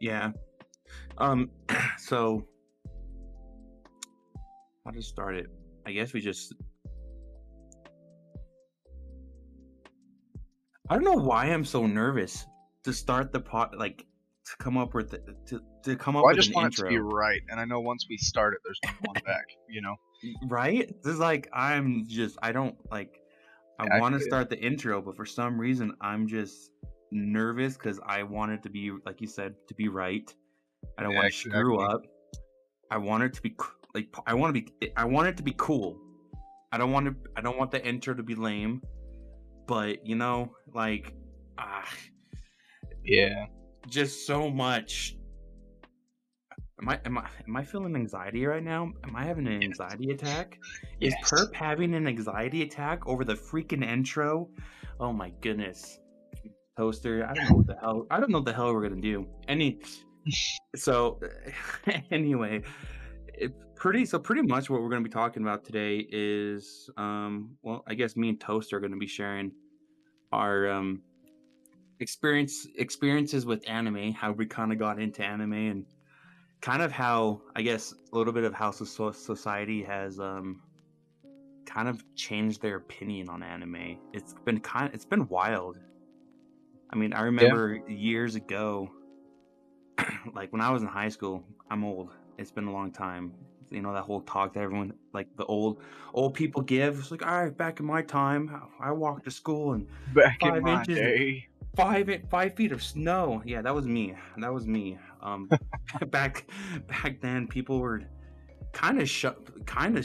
Yeah. So I'll just start it. I guess we just, I don't know why I'm so nervous to start the pot, like to come up with to come up with an intro. I just want it to be right, and I know once we start it, there's no one back, you know. Right? This is like I want to start the intro, but for some reason I'm just nervous because I want it to be, like you said, to be right. I don't want to screw up. I want it to be like I want it to be cool. I don't want the intro to be lame. But you know, like, yeah, just so much. Am I feeling anxiety right now? Am I having an anxiety attack? Yes. Is Perp having an anxiety attack over the freaking intro? Oh my goodness, Toaster! I don't know what the hell. I don't know what the hell we're gonna do. So anyway, pretty much what we're gonna be talking about today is, well, I guess me and Toaster are gonna be sharing our experiences with anime, how we kind of got into anime, and kind of how, I guess, a little bit of how society has kind of changed their opinion on anime. It's been wild. I mean, I remember years ago, like when I was in high school. I'm old. It's been a long time. You know, that whole talk that everyone, like the old people give. It's like, all right, back in my time, I walked to school and back 5 feet of snow. Yeah, that was me. Back then, people were kind of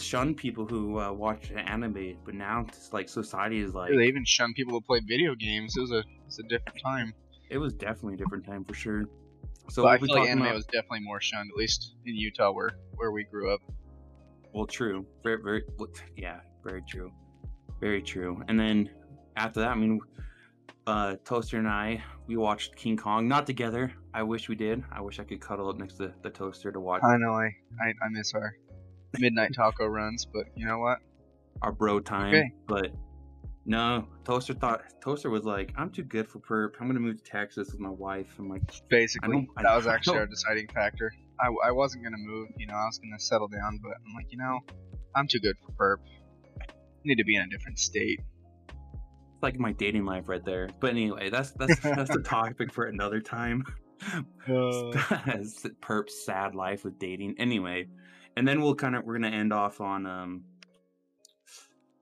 shun people who watched anime, but now it's like society is like, they even shun people who play video games. It was a different time. It was definitely a different time for sure. So I feel like anime was definitely more shunned, at least in Utah, where we grew up. Well, true. Very, very, yeah, very true. Very true. And then after that, I mean, Toaster and I, we watched King Kong. Not together. I wish we did. I wish I could cuddle up next to the Toaster to watch. I know. I miss our midnight taco runs, but you know what? Our bro time. Okay. But no, Toaster was like, I'm too good for Perp. I'm gonna move to Texas with my wife. I'm like, basically, that was actually our deciding factor. I wasn't gonna move, you know, I was gonna settle down, but I'm like, you know, I'm too good for Perp. I need to be in a different state. It's like my dating life right there. But anyway, that's a topic for another time. Perp's sad life with dating. Anyway, and then we're gonna end off on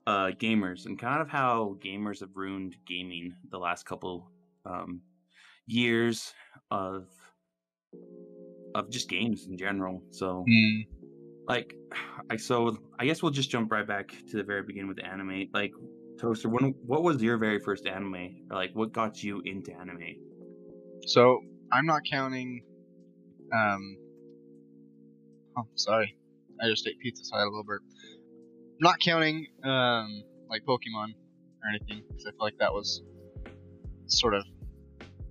gamers and kind of how gamers have ruined gaming the last couple years of just games in general. So I guess we'll just jump right back to the very beginning with anime. Like, Toaster, what was your very first anime, or like what got you into anime? So I'm not counting sorry, I just ate pizza, so I had a little burp. Not counting like Pokemon or anything, because I feel like that was sort of,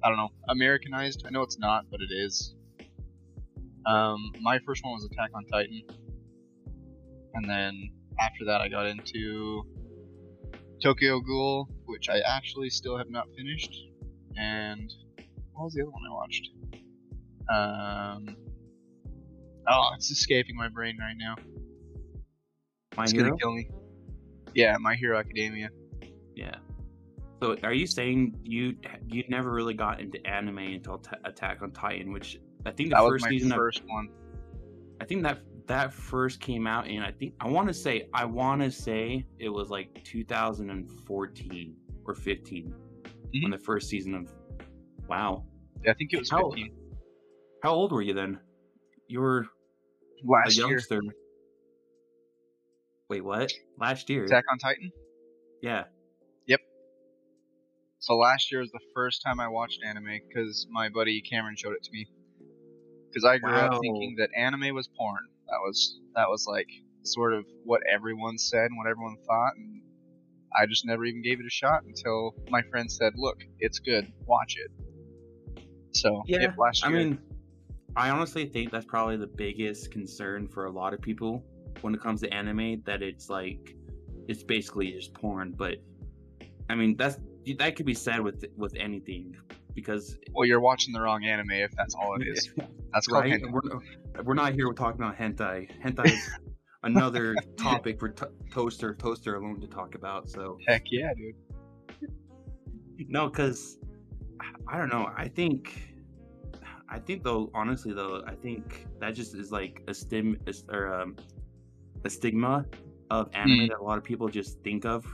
I don't know, Americanized. I know it's not, but it is. My first one was Attack on Titan, and then after that I got into Tokyo Ghoul, which I actually still have not finished. And what was the other one I watched? It's escaping my brain right now. It's gonna kill me. Yeah, My Hero Academia. Yeah. So, are you saying you never really got into anime until Attack on Titan, which I think that was my first season. I think that first came out, and I want to say it was like 2014 or 15 on the first season of. Wow. Yeah, I think it was 15. How old were you then? You were last a youngster. Year. Wait, what? Last year? Attack on Titan? Yeah. Yep. So last year was the first time I watched anime, because my buddy Cameron showed it to me. Because I grew up thinking that anime was porn. That was like sort of what everyone said and what everyone thought, and I just never even gave it a shot until my friend said, "Look, it's good. Watch it." So yeah, last year. I mean, I honestly think that's probably the biggest concern for a lot of people when it comes to anime, that it's like, it's basically just porn. But I mean, that could be said with anything. because... Well, you're watching the wrong anime if that's all it is. That's right. We're not here talking about hentai. Hentai is another topic for Toaster alone to talk about, so... Heck yeah, dude. No, because... I don't know. I think though, honestly though, I think that just is like a stigma of anime that a lot of people just think of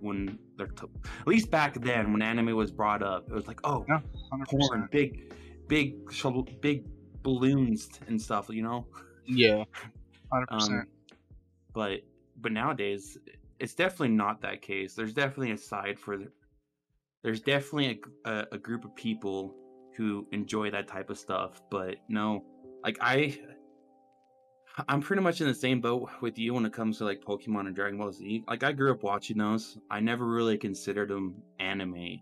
when they're at least back then when anime was brought up, it was like, oh, yeah, porn, big balloons and stuff, you know? Yeah, 100%. But nowadays, it's definitely not that case. There's definitely a side for. There's definitely a group of people who enjoy that type of stuff, but no, like I'm pretty much in the same boat with you when it comes to like Pokemon and Dragon Ball Z. Like I grew up watching those. I never really considered them anime.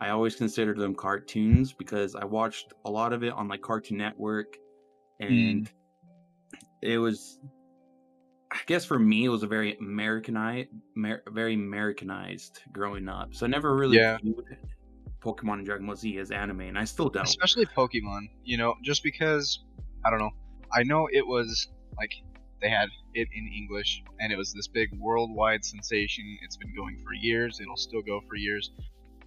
I always considered them cartoons because I watched a lot of it on like Cartoon Network, and it was, I guess for me, it was a very Americanized growing up. So I never really viewed Pokemon and Dragon Ball Z as anime, and I still don't. Especially Pokemon, you know, just because, I don't know. I know it was, like, they had it in English, and it was this big worldwide sensation. It's been going for years. It'll still go for years.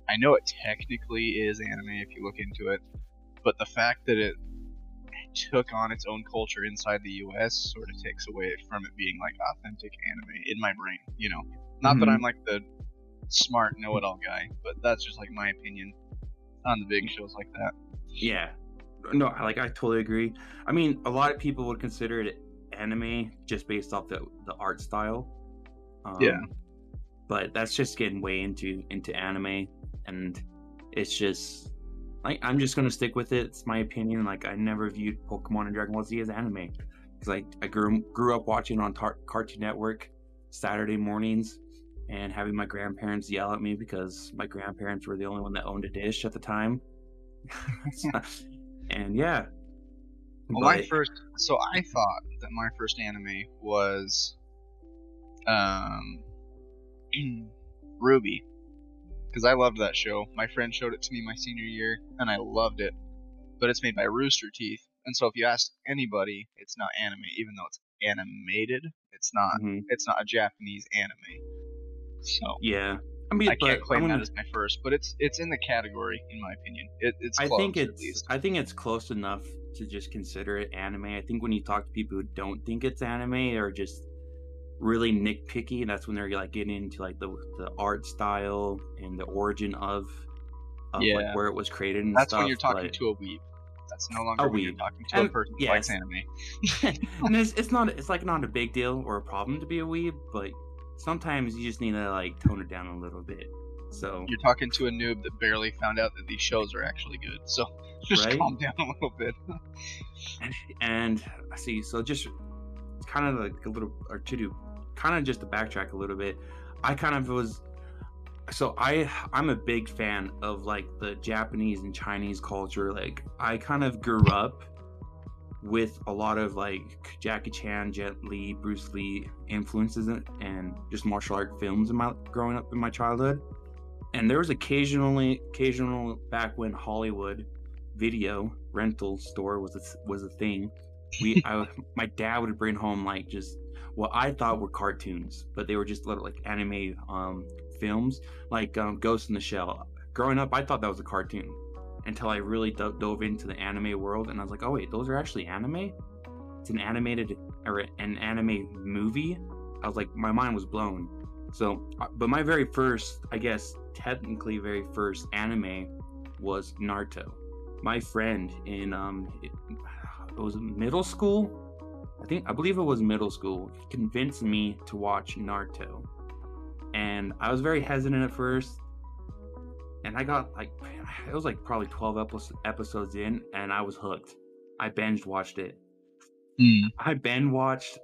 I know it technically is anime if you look into it, but the fact that it took on its own culture inside the US sort of takes away from it being like authentic anime in my brain, you know. Not that I'm like the smart know-it-all guy, but that's just like my opinion on the big shows like that. Yeah, no, like I totally agree. I mean, a lot of people would consider it anime just based off the art style, but that's just getting way into anime, and it's just like, I'm just gonna stick with it. It's my opinion. Like, I never viewed Pokemon and Dragon Ball Z as anime because like I grew up watching on Cartoon Network Saturday mornings and having my grandparents yell at me because my grandparents were the only one that owned a dish at the time. And yeah, well, I thought that my first anime was Ruby. Because I loved that show. My friend showed it to me my senior year, and I loved it. But it's made by Rooster Teeth. And so if you ask anybody, it's not anime. Even though it's animated, it's not It's not a Japanese anime. So yeah, I can't claim that as my first, but it's in the category, in my opinion. It's close, at least. I think it's close enough to just consider it anime. I think when you talk to people who don't think it's anime or just really nitpicky, and that's when they're like getting into like the art style and the origin of like where it was created and that's stuff. That's when you're talking to a weeb. That's no longer when you're talking to a person who likes anime. And it's like not a big deal or a problem to be a weeb, but sometimes you just need to like tone it down a little bit. So you're talking to a noob that barely found out that these shows are actually good. So just calm down a little bit. And I see. So just kind of like a little or to do. Kind of just to backtrack a little bit, I kind of was, so I'm a big fan of like the Japanese and Chinese culture. Like I kind of grew up with a lot of like Jackie Chan, Jet Li, Bruce Lee influences and just martial art films in my growing up in my childhood. And there was occasional back when Hollywood video rental store was a thing. My dad would bring home like just what I thought were cartoons, but they were just little like anime films, like Ghost in the Shell. Growing up, I thought that was a cartoon until I really dove into the anime world, and I was like, oh wait, those are actually anime? It's an animated or an anime movie? I was like, my mind was blown. So, but my very first, I guess, technically very first anime was Naruto. My friend in, it was middle school? I believe it was middle school, convinced me to watch Naruto. And I was very hesitant at first. And I got like, it was like probably 12 episodes in, and I was hooked. I binge watched it. I binge watched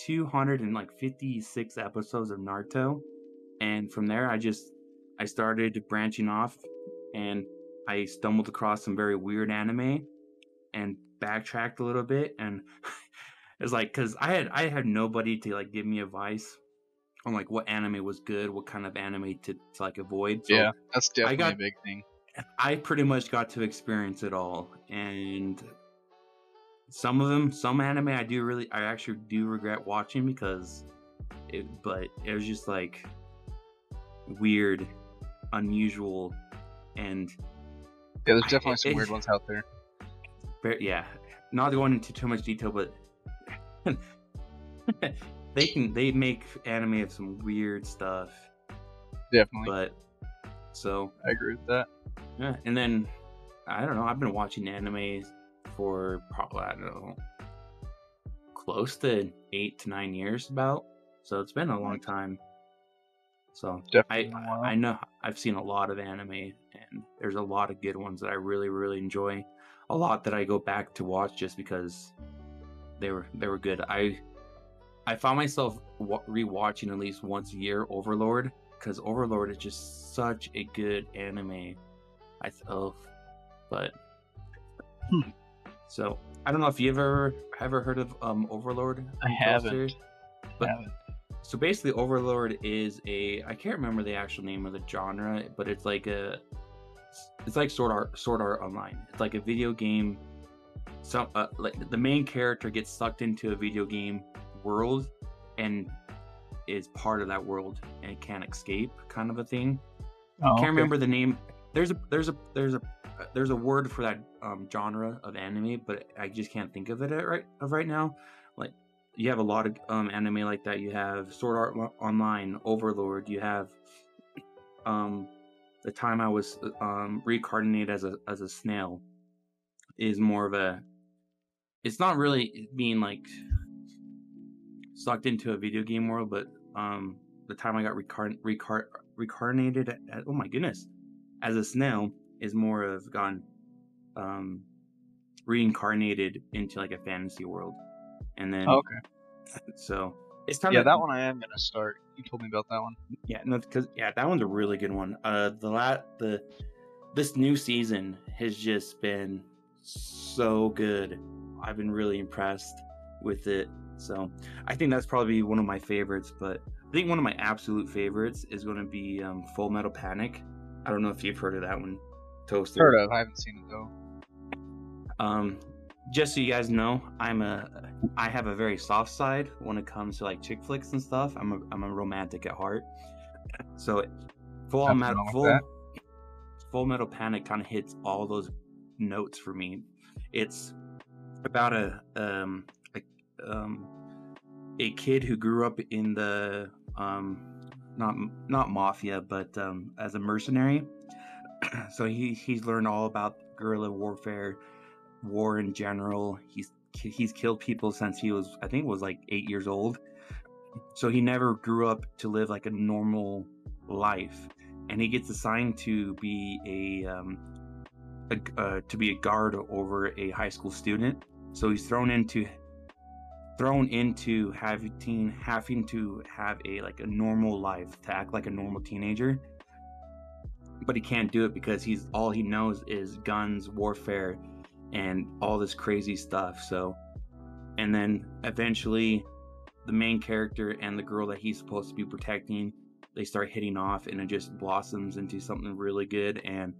256 episodes of Naruto. And from there, I started branching off, and I stumbled across some very weird anime and backtracked a little bit. And it's like, because I had nobody to like give me advice on like what anime was good, what kind of anime to like avoid. So yeah, that's definitely a big thing. I pretty much got to experience it all, and some of them, some anime I do really, I actually do regret watching because it, but it was just like weird, unusual, and yeah, there's definitely some weird ones out there. But yeah, not going into too much detail, but they can, they make anime of some weird stuff. Definitely. But so I agree with that. Yeah, and then I don't know. I've been watching anime for probably, I don't know, close to 8 to 9 years about. So it's been a long time. So definitely. I know I've seen a lot of anime, and there's a lot of good ones that I really, really enjoy. A lot that I go back to watch just because they were good. I found myself rewatching at least once a year Overlord, because Overlord is just such a good anime. So I don't know if you've ever heard of Overlord. I haven't. But, so basically, Overlord is I can't remember the actual name of the genre, but it's like Sword Art Online. It's like a video game. So like the main character gets sucked into a video game world and is part of that world and can't escape, kind of a thing. Remember the name. There's a word for that genre of anime, but I just can't think of it right now. Like, you have a lot of anime like that. You have Sword Art Online, Overlord. You have The Time I Was Reincarnated as a Snail is more of a. It's not really being like sucked into a video game world, but The Time I Got Reincarnated as, oh my goodness, as a snail is more of gone reincarnated into like a fantasy world, and then so it's time. Yeah, that one I am gonna start. You told me about that one. Yeah, no, because that one's a really good one. This new season has just been so good. I've been really impressed with it. So I think that's probably one of my favorites. But I think one of my absolute favorites is going to be Full Metal Panic. I don't know if you've heard of that one, Toaster. Heard of? I haven't seen it though. Just so you guys know, I have a very soft side when it comes to like chick flicks and stuff. I'm a romantic at heart. So Full Metal Panic kind of hits all those notes for me. It's about a kid who grew up in the not mafia, but as a mercenary. So he's learned all about guerrilla warfare, war in general. He's killed people since he was, I think it was like 8 years old. So he never grew up to live like a normal life, and he gets assigned to be a guard over a high school student. So he's thrown into having to have a normal life, to act like a normal teenager, but he can't do it because he's all he knows is guns, warfare, and all this crazy stuff. So, and then eventually the main character and the girl that he's supposed to be protecting, they start hitting off, and it just blossoms into something really good. And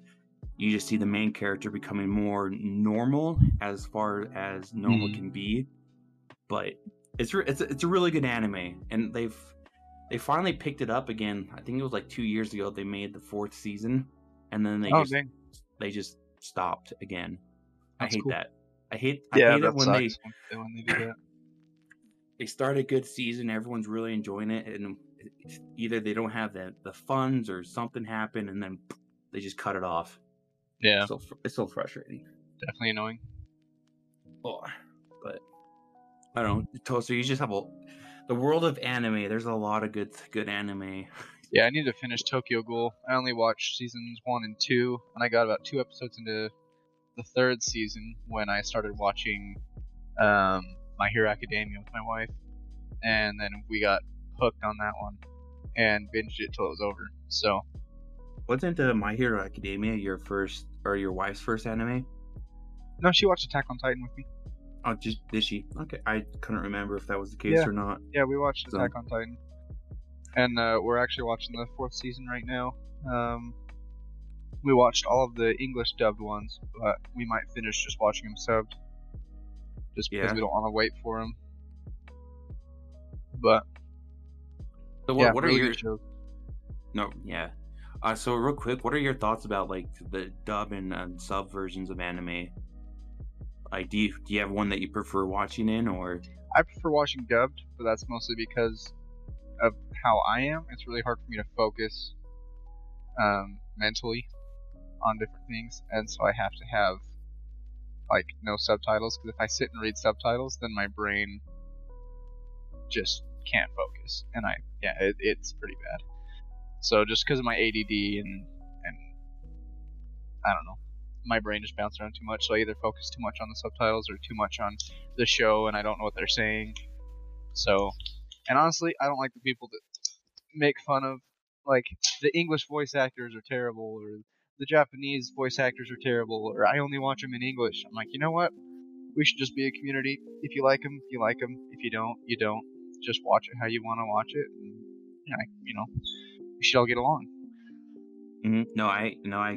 you just see the main character becoming more normal, as far as normal can be. But it's a really good anime, and they finally picked it up again. I think it was like 2 years ago they made the fourth season, and then they just stopped again. That's cool. That. I hate it when they do that. They start a good season, everyone's really enjoying it, and either they don't have the funds or something happened, and then they just cut it off. Yeah, it's so frustrating. Definitely annoying. Oh, but I don't know, Toaster, you just have the world of anime. There's a lot of good anime. Yeah, I need to finish Tokyo Ghoul. I only watched seasons 1 and 2, and I got about 2 episodes into the third season when I started watching My Hero Academia with my wife, and then we got hooked on that one and binged it till it was over. So, wasn't My Hero Academia your wife's first anime? No, she watched Attack on Titan with me. Oh, did she? Okay, I couldn't remember if that was the case or not. Yeah, we watched Attack on Titan, and we're actually watching the fourth season right now. We watched all of the English dubbed ones, but we might finish just watching them subbed. Just because we don't want to wait for them. But so what really are your shows? So real quick, what are your thoughts about like the dub and sub versions of anime? Like, do you have one that you prefer watching in, or? I prefer watching dubbed, but that's mostly because of how I am. It's really hard for me to focus mentally on different things, and so I have to have like no subtitles, because if I sit and read subtitles, then my brain just can't focus, and it's pretty bad. So just because of my ADD and I don't know, my brain just bounced around too much, so I either focus too much on the subtitles or too much on the show, and I don't know what they're saying. So, and honestly, I don't like the people that make fun of, like, the English voice actors are terrible, or the Japanese voice actors are terrible, or I only watch them in English. I'm like, you know what? We should just be a community. If you like them, you like them. If you don't, you don't. Just watch it how you want to watch it, and you know, we should all get along. Mm-hmm. No, I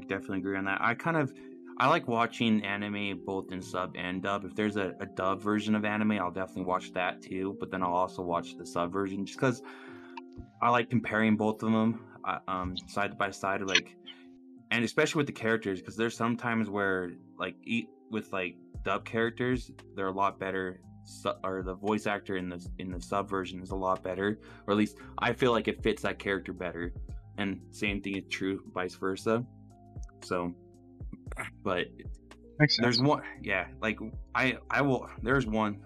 definitely agree on that. I like watching anime both in sub and dub. If there's a dub version of anime, I'll definitely watch that too, but then I'll also watch the sub version just because I like comparing both of them side by side, like, and especially with the characters, because there's sometimes where like with like dub characters, they're a lot better, or the voice actor in the sub version is a lot better, or at least I feel like it fits that character better, and same thing is true vice versa. So, but makes sense. There's one, like I will. There's one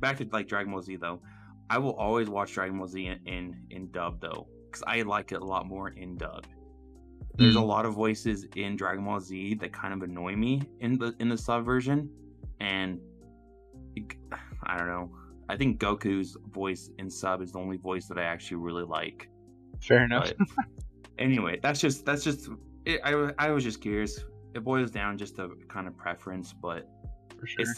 back to like Dragon Ball Z though. I will always watch Dragon Ball Z in dub though, because I like it a lot more in dub. Mm-hmm. There's a lot of voices in Dragon Ball Z that kind of annoy me in the sub version, and I don't know. I think Goku's voice in sub is the only voice that I actually really like. Fair enough. But anyway, that's just. I was just curious. It boils down just to kind of preference, but sure. It's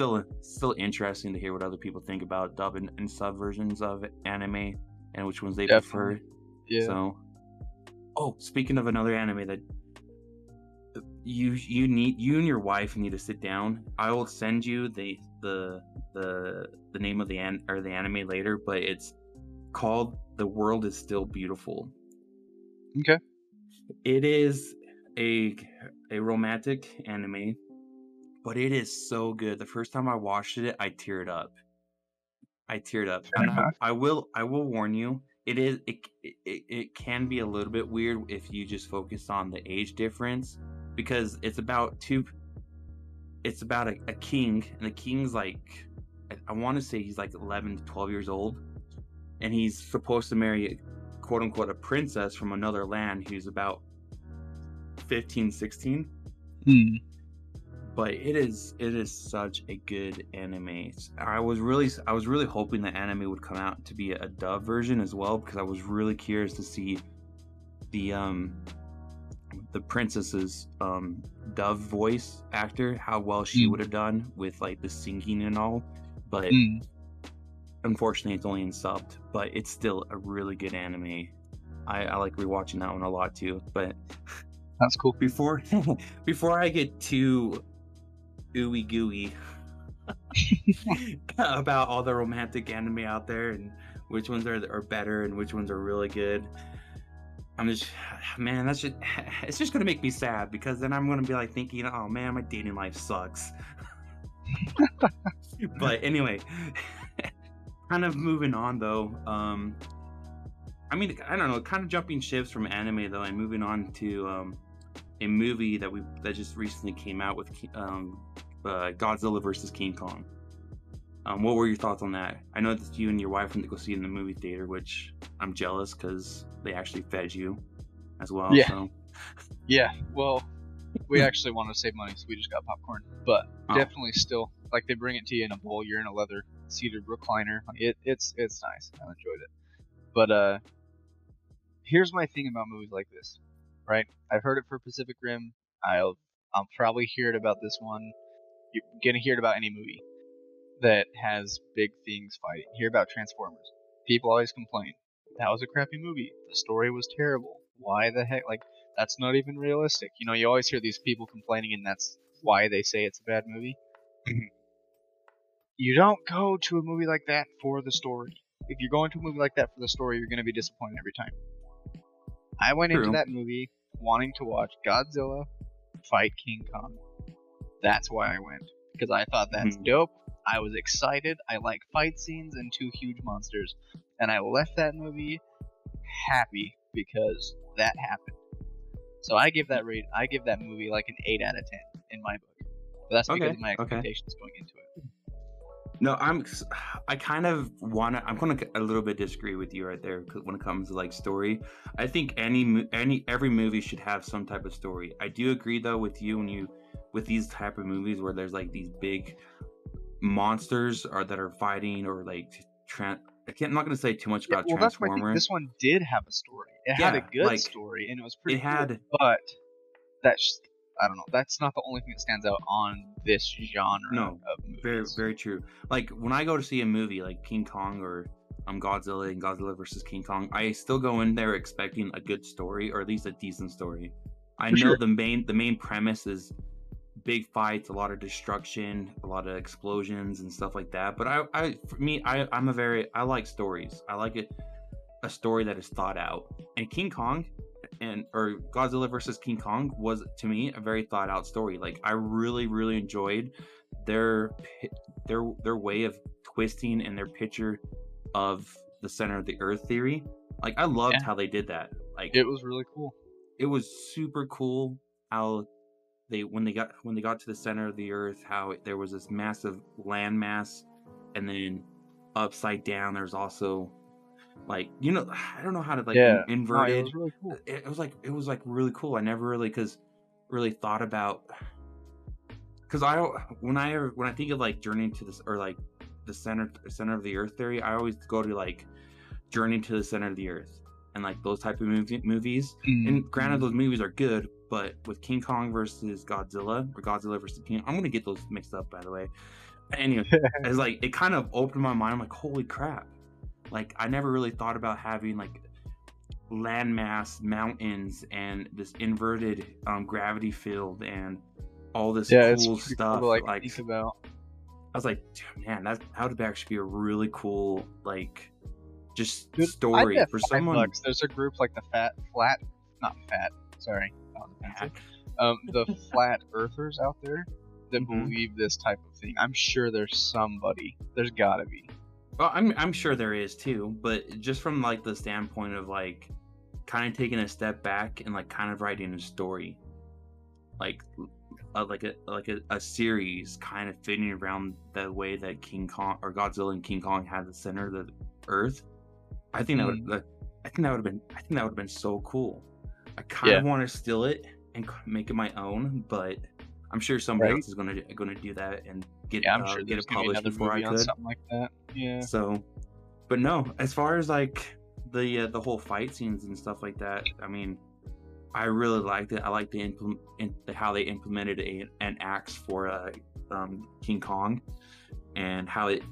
still interesting to hear what other people think about dub and sub versions of anime and which ones they prefer. Yeah. So, speaking of another anime that you and your wife need to sit down. I will send you the name of the anime later, but it's called The World Is Still Beautiful. Okay. It is a romantic anime, but it is so good. The first time I watched it, I teared up. And I will warn you, it can be a little bit weird if you just focus on the age difference, because it's about a king, and the king's like, I want to say he's like 11 to 12 years old, and he's supposed to marry, quote unquote, a princess from another land who's about 15, 16. But it is such a good anime. I was really hoping the anime would come out to be a dub version as well, because I was really curious to see the princess's dove voice actor, how well she would have done with like the singing and all, but unfortunately it's only in subbed, but it's still a really good anime. I like rewatching that one a lot too, but that's cool. Before I get too ooey gooey about all the romantic anime out there and which ones are better and which ones are really good, I'm just, man, it's just going to make me sad, because then I'm going to be like thinking, oh man, my dating life sucks. But anyway, kind of moving on though. I mean, I don't know, kind of jumping shifts from anime though and moving on to a movie that just recently came out with Godzilla versus King Kong. What were your thoughts on that? I know that you and your wife went to go see it in the movie theater, which I'm jealous because they actually fed you as well. Yeah. So. Yeah. Well, we actually wanted to save money, so we just got popcorn. But definitely still, like, they bring it to you in a bowl. You're in a leather seated recliner. It's nice. I enjoyed it. But here's my thing about movies like this, right? I've heard it for Pacific Rim. I'll probably hear it about this one. You're gonna hear it about any movie that has big things fighting. Hear about Transformers. People always complain. That was a crappy movie. The story was terrible. Why the heck? Like, that's not even realistic. You know, you always hear these people complaining, and that's why they say it's a bad movie. You don't go to a movie like that for the story. If you're going to a movie like that for the story, you're going to be disappointed every time. I went into that movie wanting to watch Godzilla fight King Kong. That's why I went, because I thought that's dope. I was excited. I like fight scenes and two huge monsters. And I left that movie happy because that happened. So I give that rate. I give that movie like an 8 out of 10 in my book. But that's because of my expectations going into it. No, I kind of want to. I'm going to a little bit disagree with you right there when it comes to like story. I think every movie should have some type of story. I do agree though with you with these type of movies where there's like these big monsters or that are fighting or like I'm not going to say too much about Transformers. This one did have a story. It had a good story, and it was pretty good, but that's, I don't know, that's not the only thing that stands out on this genre of movies. Very, very true. Like, when I go to see a movie like King Kong or Godzilla and Godzilla versus King Kong, I still go in there expecting a good story, or at least a decent story. I know the main premise is big fights, a lot of destruction, a lot of explosions and stuff like that. But I like stories. I like a story that is thought out. And King Kong or Godzilla versus King Kong was, to me, a very thought out story. Like, I really, really enjoyed their way of twisting and their picture of the center of the earth theory. Like, I loved how they did that. Like, it was really cool. It was super cool how when they got to the center of the earth, how there was this massive landmass, and then upside down there's also like, you know, I don't know how to inverted. It was really cool. It was like really cool. I never really thought about, because when I think of like Journey to this, or like the center of the earth theory, I always go to like Journey to the Center of the Earth and like those type of movies. Mm-hmm. And granted, those movies are good, but with King Kong versus Godzilla, or Godzilla versus King, I'm gonna get those mixed up, by the way. Anyway, it's like, it kind of opened my mind. I'm like, holy crap! Like, I never really thought about having like landmass, mountains, and this inverted gravity field, and all this cool stuff. Cool to, like, think about. I was like, man, that would actually be a really cool like just story for someone. There's a group like the the flat earthers out there that believe this type of thing. I'm sure there's gotta be. Well, I'm sure there is too, but just from like the standpoint of like kind of taking a step back and like kind of writing a story, like a series kind of fitting around the way that King Kong or Godzilla and King Kong had the center of the earth. I think that would have been so cool. I kind of want to steal it and make it my own, but I'm sure somebody else is going to do that and get it published before I could. Something like that. Yeah. So, but no, as far as like the whole fight scenes and stuff like that, I mean, I really liked it. I liked how they implemented an axe for King Kong, and how it.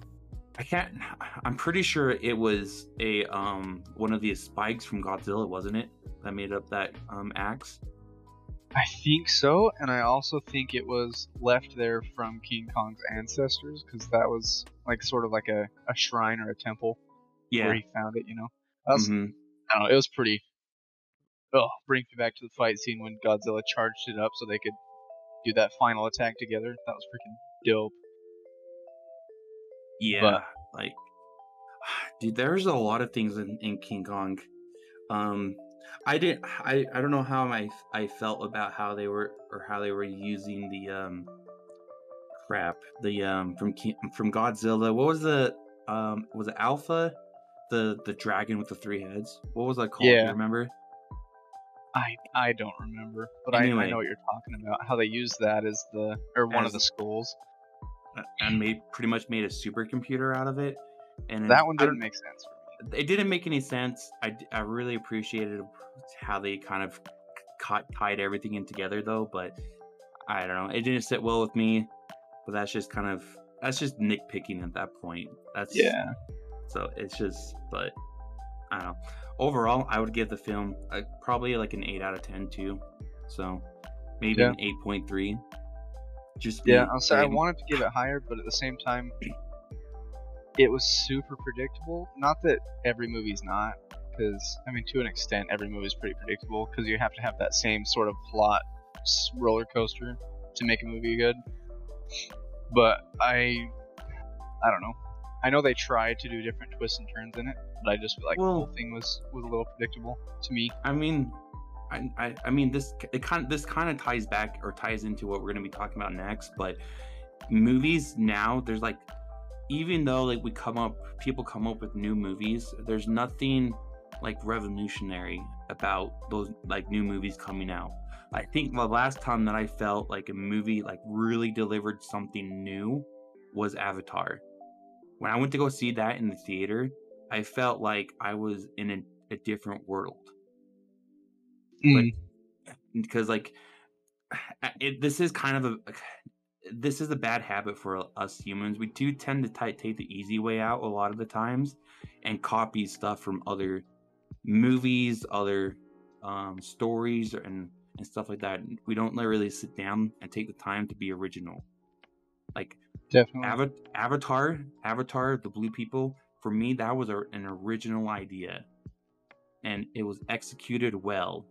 I'm pretty sure it was one of these spikes from Godzilla, wasn't it? That made up that axe. I think so, and I also think it was left there from King Kong's ancestors, because that was like sort of like a shrine or a temple where he found it. You know, I don't know. It was pretty. Oh, brings me back to the fight scene when Godzilla charged it up so they could do that final attack together. That was freaking dope. Yeah, but, like, dude, there's a lot of things in King Kong. I don't know how I felt about how they were using the from Godzilla. What was the was it Alpha, the dragon with the three heads? What was that called? Do you remember? I don't remember, but anyway. I know what you're talking about. How they used that as one of the skulls. And pretty much made a supercomputer out of it, and that one didn't make sense for me. It didn't make any sense. I really appreciated how they kind of tied everything in together, though. But I don't know, it didn't sit well with me. But that's just nitpicking at that point. But I don't know. Overall, I would give the film probably like an 8 out of 10 too. So maybe an 8.3. Just I'll say I wanted to give it higher, but at the same time, it was super predictable. Not that every movie's not, because I mean, to an extent, every movie's pretty predictable because you have to have that same sort of plot roller coaster to make a movie good. But I don't know. I know they tried to do different twists and turns in it, but I just feel like the whole thing was a little predictable to me. I mean, I mean this kind of ties back or ties into what we're going to be talking about next. But movies now, there's like, even though like people come up with new movies, there's nothing like revolutionary about those like new movies coming out. I think the last time that I felt like a movie like really delivered something new was Avatar. When I went to go see that in the theater, I felt like I was in a different world. Because this is a bad habit for us humans. We do tend to take the easy way out a lot of the times and copy stuff from other movies, other stories, and stuff like that. We don't really sit down and take the time to be original. Like, definitely. Avatar, the Blue People, for me, that was an original idea. And it was executed well.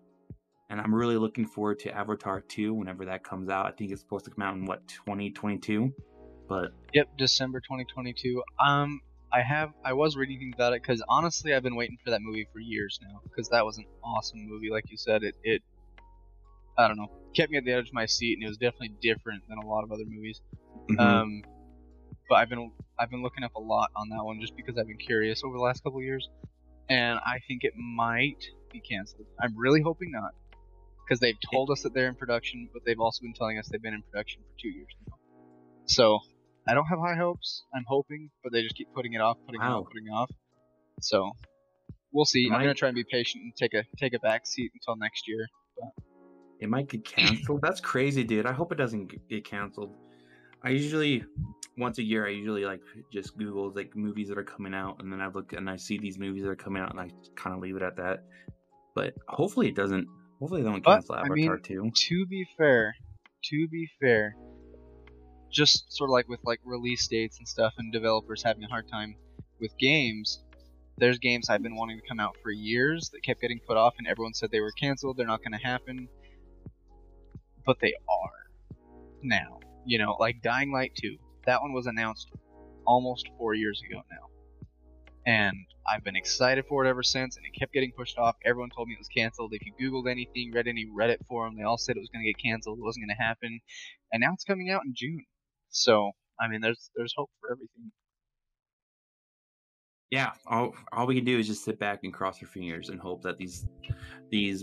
And I'm really looking forward to Avatar 2 whenever that comes out. I think it's supposed to come out in, 2022? But yep, December 2022. I was reading about it because, honestly, I've been waiting for that movie for years now. Because that was an awesome movie. Like you said, it I don't know, kept me at the edge of my seat, and it was definitely different than a lot of other movies. Mm-hmm. But I've been looking up a lot on that one just because I've been curious over the last couple of years, and I think it might be canceled. I'm really hoping not, because they've told us that they're in production, but they've also been telling us they've been in production for 2 years now. So I don't have high hopes. I'm hoping, but they just keep putting it off, putting it off. So we'll see. I'm gonna try and be patient and take a back seat until next year. But it might get canceled. That's crazy, dude. I hope it doesn't get canceled. I usually, once a year, like just Google like movies that are coming out, and then I look and I see these movies that are coming out, and I kind of leave it at that. But hopefully it doesn't. Hopefully they don't cancel Avatar 2. To be fair, just sort of like with like release dates and stuff, and developers having a hard time with games. There's games I've been wanting to come out for years that kept getting put off, and everyone said they were canceled. They're not going to happen, but they are now. You know, like Dying Light 2. That one was announced almost 4 years ago now. And I've been excited for it ever since, and it kept getting pushed off. Everyone told me it was canceled. If you Googled anything, read any Reddit forum, they all said it was going to get canceled. It wasn't going to happen. And now it's coming out in June. So, I mean, there's hope for everything. Yeah, all we can do is just sit back and cross our fingers and hope that these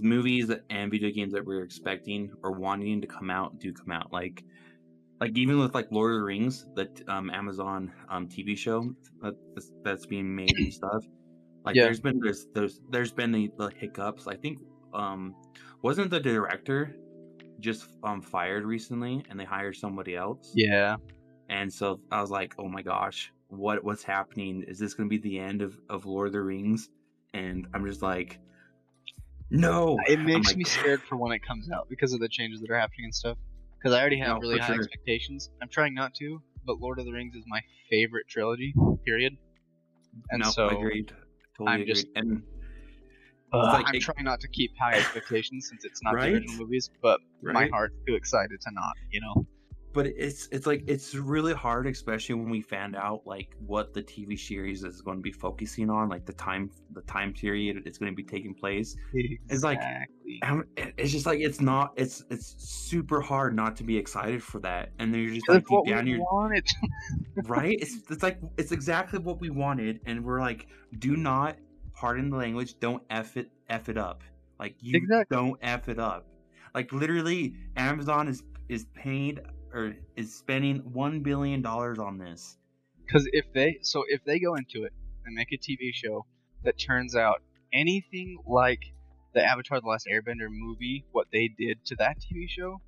movies and video games that we're expecting or wanting to come out do come out. Like even with like Lord of the Rings, the Amazon TV show that's being made and stuff. Like there's been the hiccups. I think wasn't the director just fired recently and they hired somebody else? Yeah. And so I was like, oh my gosh, what's happening? Is this going to be the end of Lord of the Rings? And I'm just like, no. It makes me scared for when it comes out because of the changes that are happening and stuff. Because I already have really high expectations. I'm trying not to, but Lord of the Rings is my favorite trilogy, period. And so agreed. Totally I'm just agreed. And I'm trying not to keep high expectations since it's not the original movies, but my heart's too excited to not, you know. But it's really hard, especially when we found out like what the TV series is going to be focusing on, like the time period it's going to be taking place. Exactly. It's like it's just like it's super hard not to be excited for that, and then you're just like deep down wanted. Right? It's like it's exactly what we wanted, and we're like, do not, pardon the language, don't f it up. Like you don't f it up. Like literally, Amazon is paid. Or is spending $1 billion on this? Because if they go into it and make a TV show that turns out anything like the Avatar: The Last Airbender movie, what they did to that TV show,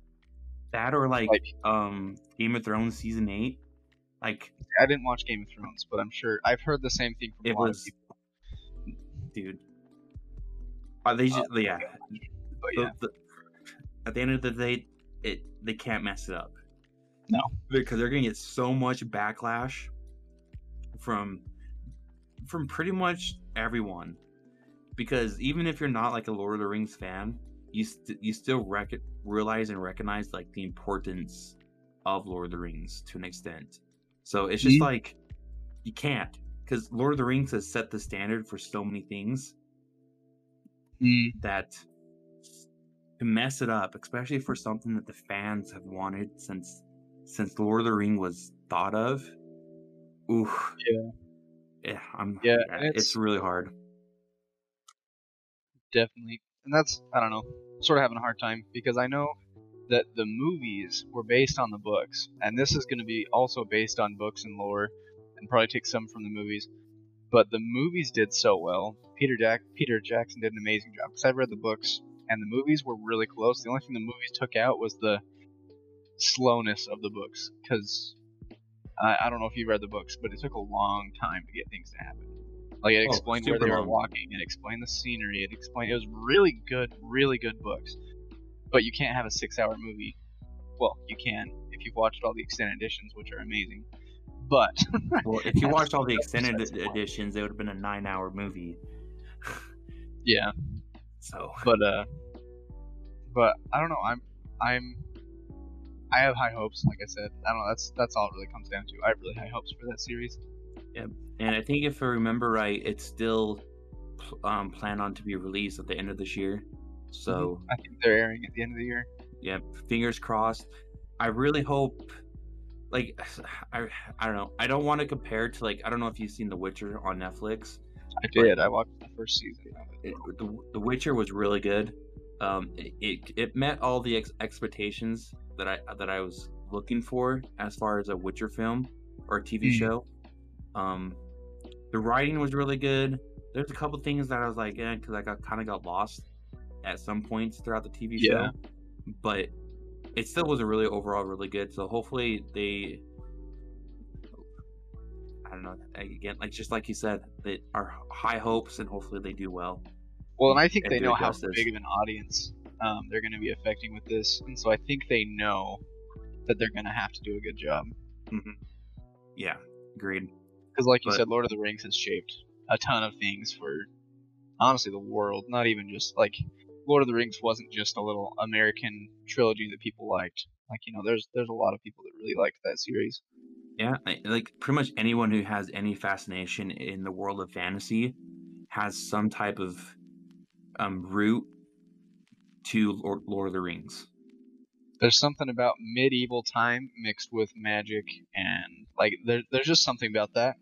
that or like Game of Thrones season 8, like I didn't watch Game of Thrones, but I'm sure I've heard the same thing from a lot of people. dude. Are they just yeah? But yeah. At the end of the day, they can't mess it up. No, because they're gonna get so much backlash from pretty much everyone. Because even if you're not like a Lord of the Rings fan, you still realize and recognize like the importance of Lord of the Rings to an extent. So it's just like you can't, because Lord of the Rings has set the standard for so many things that to mess it up, especially for something that the fans have wanted since Lord of the Ring was thought of. Oof. Yeah. Yeah. It's really hard. Definitely. And that's, I don't know, sort of having a hard time, because I know that the movies were based on the books, and this is going to be also based on books and lore, and probably take some from the movies, but the movies did so well. Peter Jackson did an amazing job, because I've read the books, and the movies were really close. The only thing the movies took out was the slowness of the books, because I don't know if you read the books, but it took a long time to get things to happen. Like, it explained where they were walking, it explained the scenery, it was really good books. But you can't have a 6-hour movie. Well, you can, if you've watched all the extended editions, which are amazing. But well, if you watched all the extended editions, it would have been a 9-hour movie. Yeah. So but I don't know, I have high hopes, like I said. I don't know, that's all it really comes down to. I have really high hopes for that series. Yeah, and I think if I remember right, it's still planned on to be released at the end of this year. So I think they're airing at the end of the year. Yeah, fingers crossed. I really hope. Like, I don't know. I don't want to compare to, like, I don't know if you've seen The Witcher on Netflix. I did. I watched the first season of it. The Witcher was really good. It met all the expectations that I was looking for as far as a Witcher film or a TV show. The writing was really good. There's a couple things that I was like, yeah, because I kind of got lost at some points throughout the TV show, but it still was a really overall really good. So hopefully they, I don't know, again, like just like you said, that are high hopes, and hopefully they do well. Well, and I think they know how big of an audience they're going to be affecting with this, and so I think they know that they're going to have to do a good job. Mm-hmm. Yeah, agreed. Because like you said, Lord of the Rings has shaped a ton of things for, honestly, the world. Not even just, like, Lord of the Rings wasn't just a little American trilogy that people liked. Like, you know, there's a lot of people that really liked that series. Yeah, like, pretty much anyone who has any fascination in the world of fantasy has some type of root to Lord of the Rings. There's something about medieval time mixed with magic, and, like, there's just something about that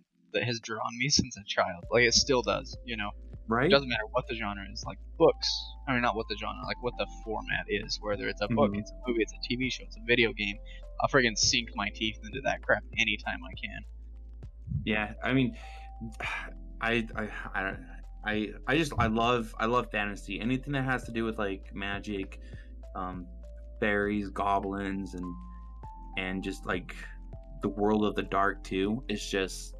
has drawn me since a child. Like, it still does, you know? Right? It doesn't matter what the genre is. Like, books. I mean, not what the genre, like, what the format is. Whether it's a book, it's a movie, it's a TV show, it's a video game. I'll friggin' sink my teeth into that crap anytime I can. Yeah, I mean, I love fantasy. Anything that has to do with, like, magic, fairies, goblins, and just like the world of the dark too. It's just,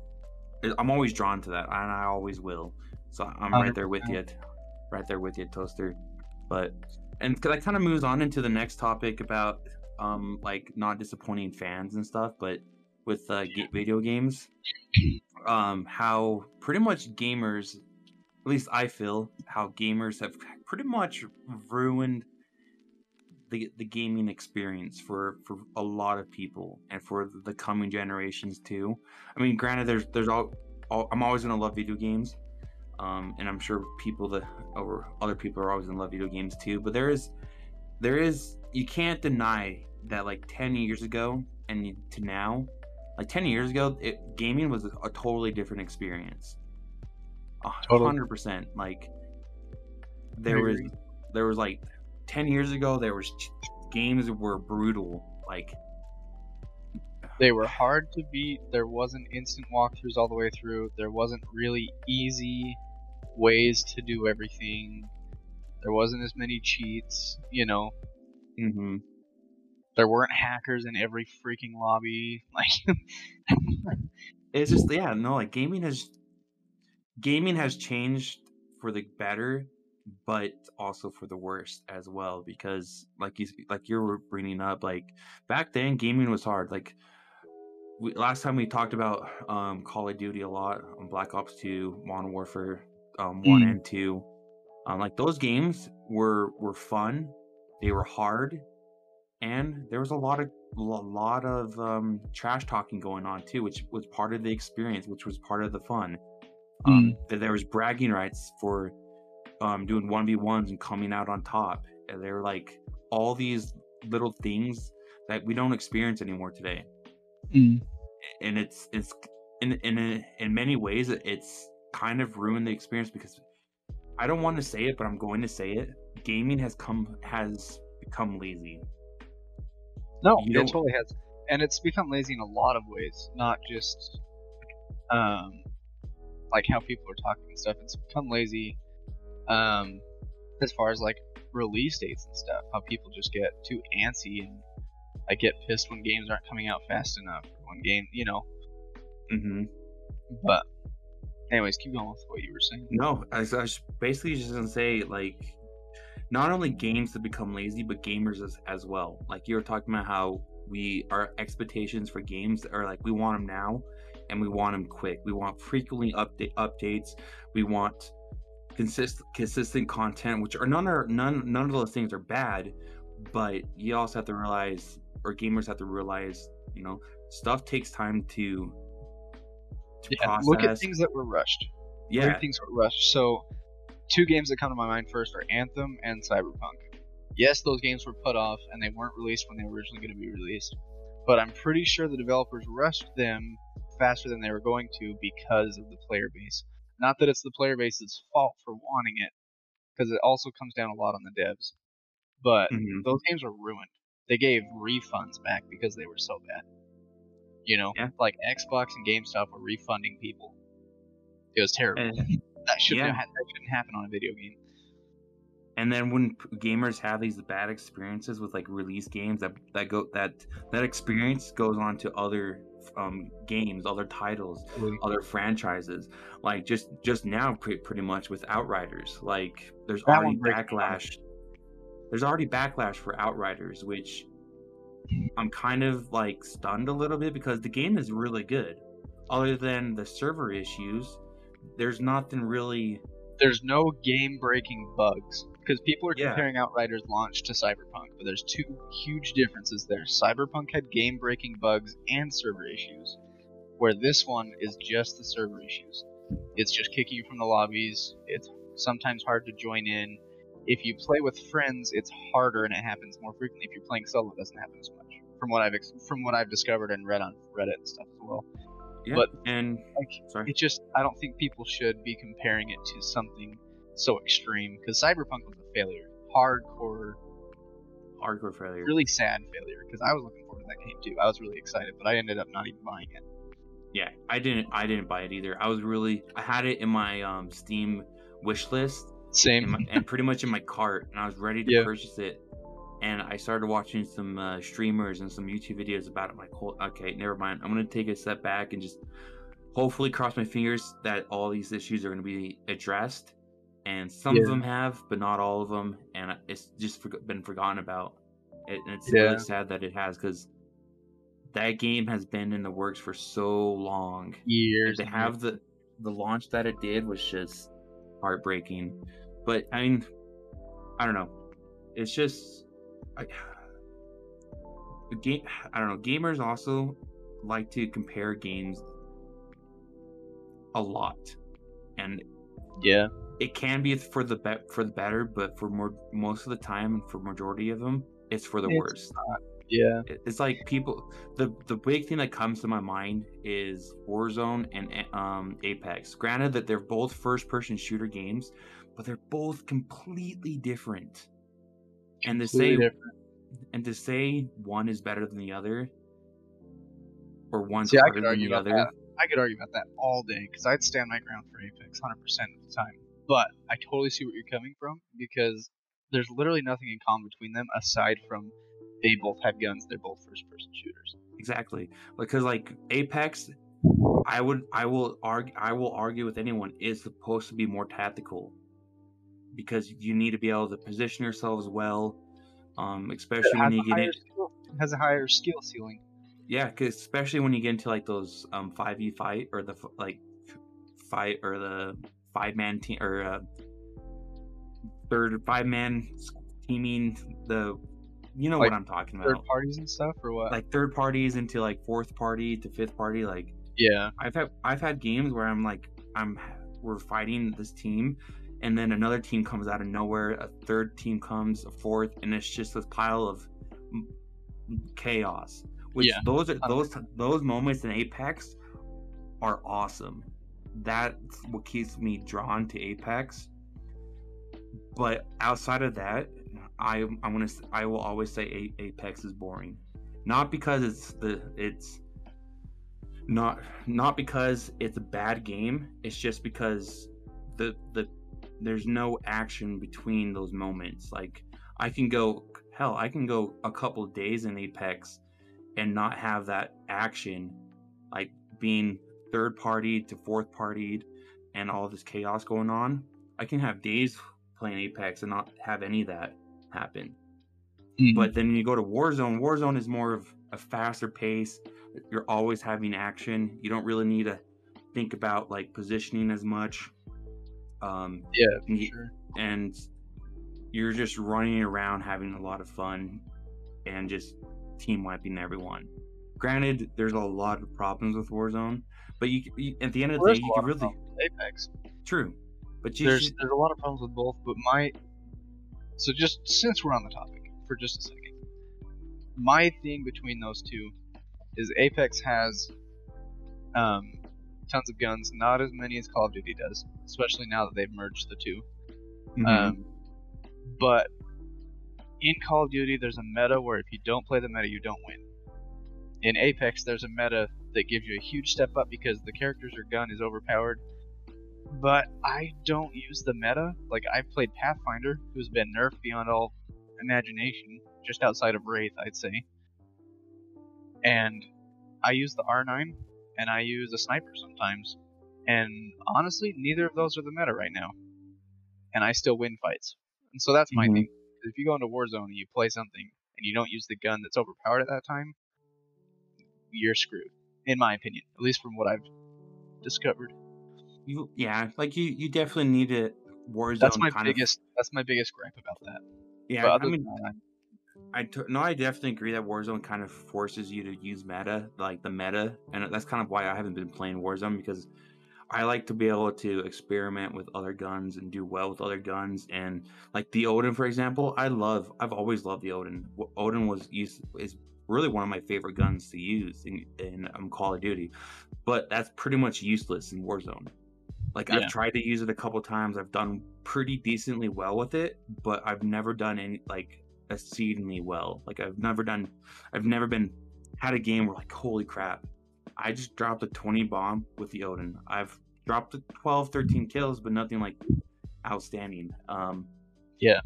I'm always drawn to that, and I always will. So I'm right there with you, Toaster. But and because that kind of moves on into the next topic about like not disappointing fans and stuff, but with video games, how pretty much gamers, at least I feel, how gamers have pretty much ruined the gaming experience for a lot of people, and for the coming generations too. I mean, granted, there's I'm always gonna love video games, and I'm sure people that over other people are always gonna love video games too. But there is you can't deny that, like, 10 years ago and to now, like 10 years ago, gaming was a totally different experience. 100%. Like there was like 10 years ago, there was games that were brutal. Like, they were hard to beat. There wasn't instant walkthroughs all the way through. There wasn't really easy ways to do everything. There wasn't as many cheats, you know. Mm-hmm. There weren't hackers in every freaking lobby. Like, it's just, yeah, no, like gaming has changed for the better, but also for the worst as well, because like you were bringing up, like back then gaming was hard. Like last time we talked about Call of Duty a lot, Black Ops 2, Modern Warfare 1 and 2. Like those games were fun, they were hard, and there was a lot of trash talking going on too, which was part of the experience, which was part of the fun. There was bragging rights for doing 1v1s and coming out on top, and they're like all these little things that we don't experience anymore today. And it's in many ways it's kind of ruined the experience, because I don't want to say it, but I'm going to say it. Gaming has become lazy. No, it totally has, and it's become lazy in a lot of ways, not just like how people are talking and stuff. It's become lazy as far as like release dates and stuff, how people just get too antsy and like get pissed when games aren't coming out fast enough, one game, you know. But anyways, keep going with what you were saying. No, I was basically just gonna say, like, not only games have become lazy, but gamers as well. Like you were talking about how our expectations for games are like, we want them now and we want them quick. We want frequently updates. We want consistent content, which are none of those things are bad, but you also have to realize, or gamers have to realize, you know, stuff takes time to process. Look at things that were rushed. Yeah, things were rushed. So two games that come to my mind first are Anthem and Cyberpunk. Yes, those games were put off and they weren't released when they were originally going to be released, but I'm pretty sure the developers rushed them faster than they were going to because of the player base. Not that it's the player base's fault for wanting it, because it also comes down a lot on the devs. But those games were ruined. They gave refunds back because they were so bad. You know, like Xbox and GameStop were refunding people. It was terrible. That shouldn't happen on a video game. And then when gamers have these bad experiences with like release games, that experience goes on to other games, other titles, other franchises. Like just now, pretty much with Outriders, like there's already backlash for Outriders, which I'm kind of like stunned a little bit, because the game is really good. Other than the server issues, there's nothing really. There's no game-breaking bugs, because people are comparing Outriders launch to Cyberpunk, but there's two huge differences there. Cyberpunk had game-breaking bugs and server issues, where this one is just the server issues. It's just kicking you from the lobbies. It's sometimes hard to join in. If you play with friends, it's harder and it happens more frequently. If you're playing solo, it doesn't happen as much, from what I've discovered and read on Reddit and stuff as well. Yeah, but it just—I don't think people should be comparing it to something so extreme, because Cyberpunk was a failure, hardcore failure, really sad failure. Because I was looking forward to that game too. I was really excited, but I ended up not even buying it. Yeah, I didn't buy it either. I had it in my Steam wish list, and pretty much in my cart, and I was ready to purchase it. And I started watching some streamers and some YouTube videos about it. I'm like, okay, never mind. I'm going to take a step back and just hopefully cross my fingers that all these issues are going to be addressed. And some of them have, but not all of them. And it's just been forgotten about. And it's really sad that it has, because that game has been in the works for so long. Years. And to have the launch that it did was just heartbreaking. But, I mean, I don't know. It's just... I don't know. Gamers also like to compare games a lot, and it can be for the better, but most of the time, and for majority of them, it's for the worse. It's like people. The big thing that comes to my mind is Warzone and Apex. Granted that they're both first-person shooter games, but they're both completely different. And to say one is better than the other, or one's better than the other. I could argue about that all day, because I'd stand my ground for Apex 100% of the time. But I totally see what you're coming from, because there's literally nothing in common between them aside from they both have guns. They're both first-person shooters. Exactly, because like Apex, I will argue with anyone, is supposed to be more tactical. because you need to be able to position yourselves well, especially when you get in. It has a higher skill ceiling. Yeah, cause especially when you get into like those 5v fight or the fight or the five-man team or third five-man teaming, the you know like what I'm talking about. Third parties and stuff, or what? Like third parties into like fourth party to fifth party, like yeah. I've had games where I'm like we're fighting this team, and then another team comes out of nowhere, a third team comes, a fourth, and it's just this pile of chaos. Which yeah. those moments in Apex are awesome. That's what keeps me drawn to Apex. But outside of that, I will always say Apex is boring. Not because it's not because it's a bad game. It's just because the there's no action between those moments. Like I can go a couple of days in Apex and not have that action, like being third party to fourth partied and all this chaos going on. I can have days playing Apex and not have any of that happen. Mm-hmm. But then you go to Warzone is more of a faster pace. You're always having action. You don't really need to think about like positioning as much. Yeah, for sure. And you're just running around having a lot of fun and just team wiping everyone. Granted, there's a lot of problems with Warzone, but you at the end of the day, you can really Apex. True, but there's a lot of problems with both. But so just since we're on the topic for just a second, my thing between those two is Apex has tons of guns, not as many as Call of Duty does, especially now that they've merged the two. Mm-hmm. But in Call of Duty, there's a meta where if you don't play the meta, you don't win. In Apex, there's a meta that gives you a huge step up because the character's or gun is overpowered. But I don't use the meta. Like, I've played Pathfinder, who's been nerfed beyond all imagination, just outside of Wraith, I'd say. And I use the R9, and I use a sniper sometimes. And honestly, neither of those are the meta right now. And I still win fights. And so that's my thing. If you go into Warzone and you play something and you don't use the gun that's overpowered at that time, you're screwed, in my opinion, at least from what I've discovered. You definitely need a Warzone. That's my biggest gripe about that. Yeah, I mean, I definitely agree that Warzone kind of forces you to use meta, like the meta, and that's kind of why I haven't been playing Warzone, because I like to be able to experiment with other guns and do well with other guns. And like the Odin, for example, I've always loved the Odin. Odin is really one of my favorite guns to use in Call of Duty, but that's pretty much useless in Warzone. Like yeah. I've tried to use it a couple times. I've done pretty decently well with it, but I've never done any like exceedingly well. Like I've never had a game where like, holy crap, I just dropped a 20 bomb with the Odin. I've dropped 12, 13 kills, but nothing like outstanding. Yeah.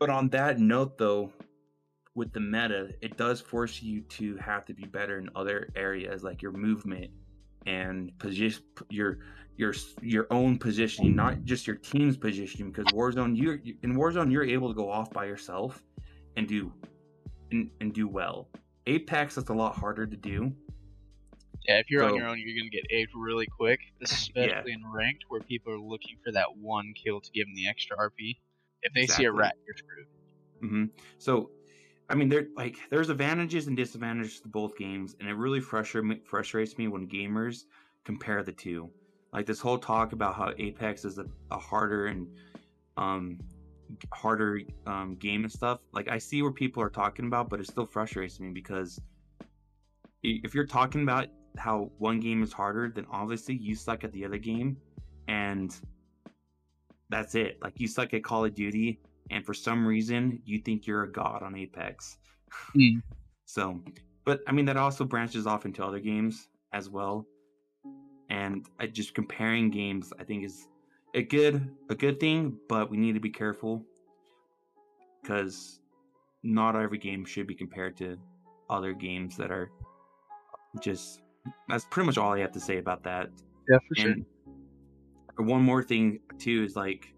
But on that note, though, with the meta, it does force you to have to be better in other areas, like your movement and your own positioning, not just your team's positioning. Because Warzone, you're able to go off by yourself and do well. Apex, that's a lot harder to do. Yeah, if you're on your own, you're going to get aged really quick, especially in ranked, where people are looking for that one kill to give them the extra RP. If they see a rat, you're screwed. Mm-hmm. So, I mean, there's advantages and disadvantages to both games, and it really frustrates me when gamers compare the two. Like this whole talk about how Apex is a harder and game and stuff. Like I see where people are talking about, but it still frustrates me because if you're talking about how one game is harder, then obviously you suck at the other game, and that's it. Like you suck at Call of Duty, and for some reason you think you're a god on Apex. Mm. So, but I mean that also branches off into other games as well. And just comparing games, I think, is a good thing, but we need to be careful because not every game should be compared to other games that are just. That's pretty much all I have to say about that. Yeah, for sure. One more thing too is like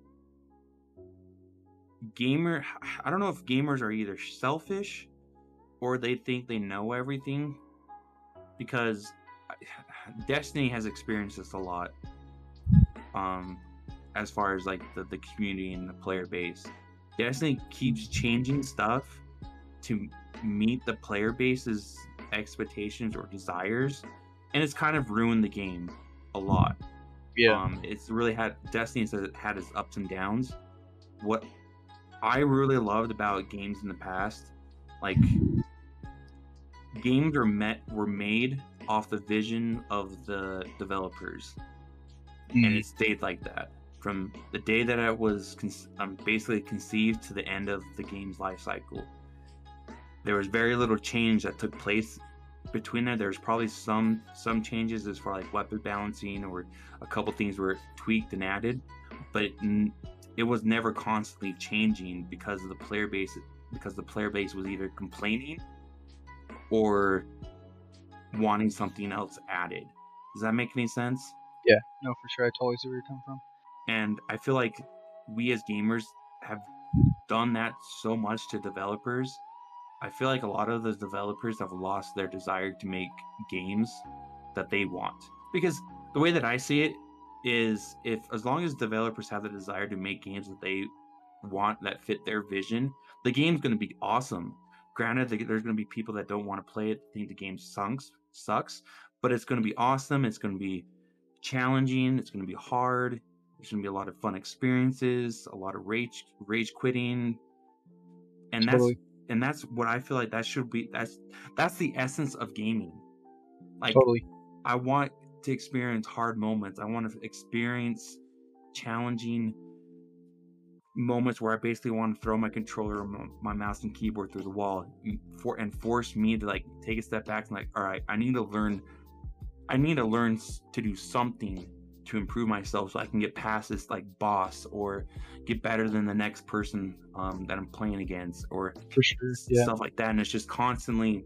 gamer, I don't know if gamers are either selfish or they think they know everything, because Destiny has experienced this a lot, as far as like the community and the player base. Destiny keeps changing stuff to meet the player base's expectations or desires, and it's kind of ruined the game a lot. Yeah, it's really had, Destiny's had its ups and downs. What I really loved about games in the past, like games were made off the vision of the developers, and it stayed like that from the day that it was basically conceived to the end of the game's life cycle. There was very little change that took place between there. There's probably some changes as far like weapon balancing, or a couple things were tweaked and added, but it was never constantly changing because of the player base, because the player base was either complaining or wanting something else added. Does that make any sense? Yeah, no, for sure. I totally see where you're coming from. And I feel like we as gamers have done that so much to developers. I feel like a lot of the developers have lost their desire to make games that they want. Because the way that I see it is, if as long as developers have the desire to make games that they want, that fit their vision, the game's going to be awesome. Granted, there's going to be people that don't want to play it, think the game sucks, but it's going to be awesome. It's going to be challenging. It's going to be hard. There's going to be a lot of fun experiences, a lot of rage quitting, and totally. And that's what I feel like that should be. That's the essence of gaming. Like, totally. I want to experience hard moments. I want to experience challenging moments where I basically want to throw my controller, my mouse and keyboard through the wall, and force me to like take a step back and like, all right, I need to learn to do something to improve myself so I can get past this like boss, or get better than the next person that I'm playing against, or for sure, yeah, stuff like that. And it's just constantly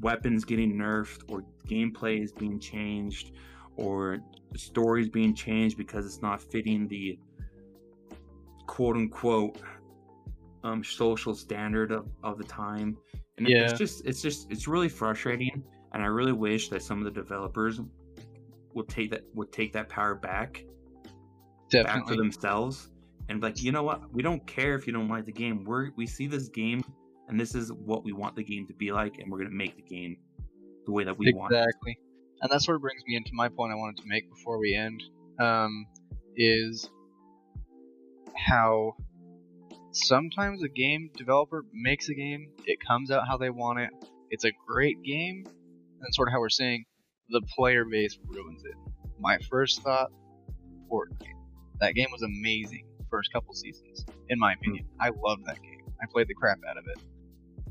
weapons getting nerfed, or gameplay is being changed, or stories being changed because it's not fitting the quote unquote social standard of the time. And yeah, it's really frustrating, and I really wish that some of the developers would take that power back, definitely, back to themselves, and be like, you know what, we don't care if you don't like the game. We see this game, and this is what we want the game to be like, and we're gonna make the game the way that we want. Exactly, and that sort of brings me into my point I wanted to make before we end, is how sometimes a game developer makes a game, it comes out how they want it, it's a great game, and sort of how we're saying, the player base ruins it. My first thought, Fortnite. That game was amazing first couple seasons, in my opinion. I loved that game. I played the crap out of it.